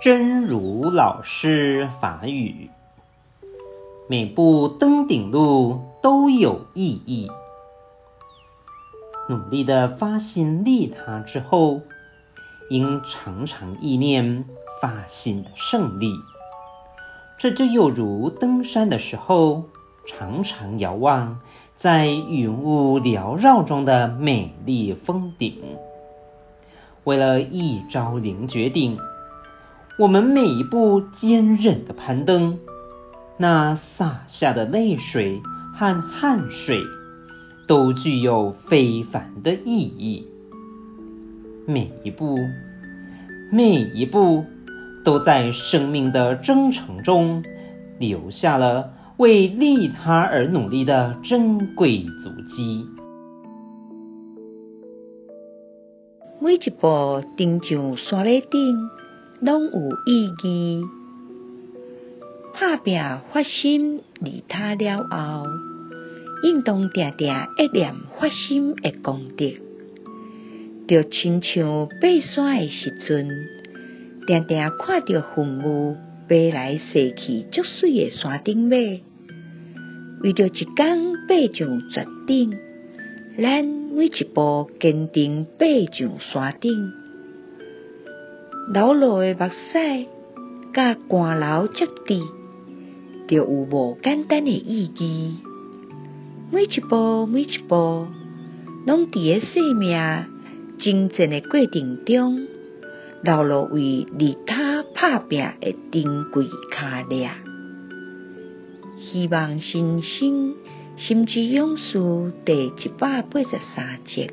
真如老师法语，每步登顶路都有意义。努力的发心利他之后，应常常意念发心的胜利。这就又如登山的时候，常常遥望在云雾缭绕中的美丽峰顶。为了一朝凌绝顶，我们每一步坚韧的攀登，那洒下的泪水和汗水都具有非凡的意义。每一步都在生命的征程中留下了为利他而努力的珍贵足迹。每一步登上山顶拢有意义，打拼发心利他了后，应当常常一念发心的功德，就亲像爬山的时阵，常常看到云雾飞来飞去，足水的山顶尾，为着一天爬上绝顶，咱每一步坚定爬上山顶。流落的目屎甲汗流浃背，就有无简单的意义。每一步，拢伫个生命精进的过程中，流落为利他打拼的珍贵脚迹。希望新生心之勇士第183集。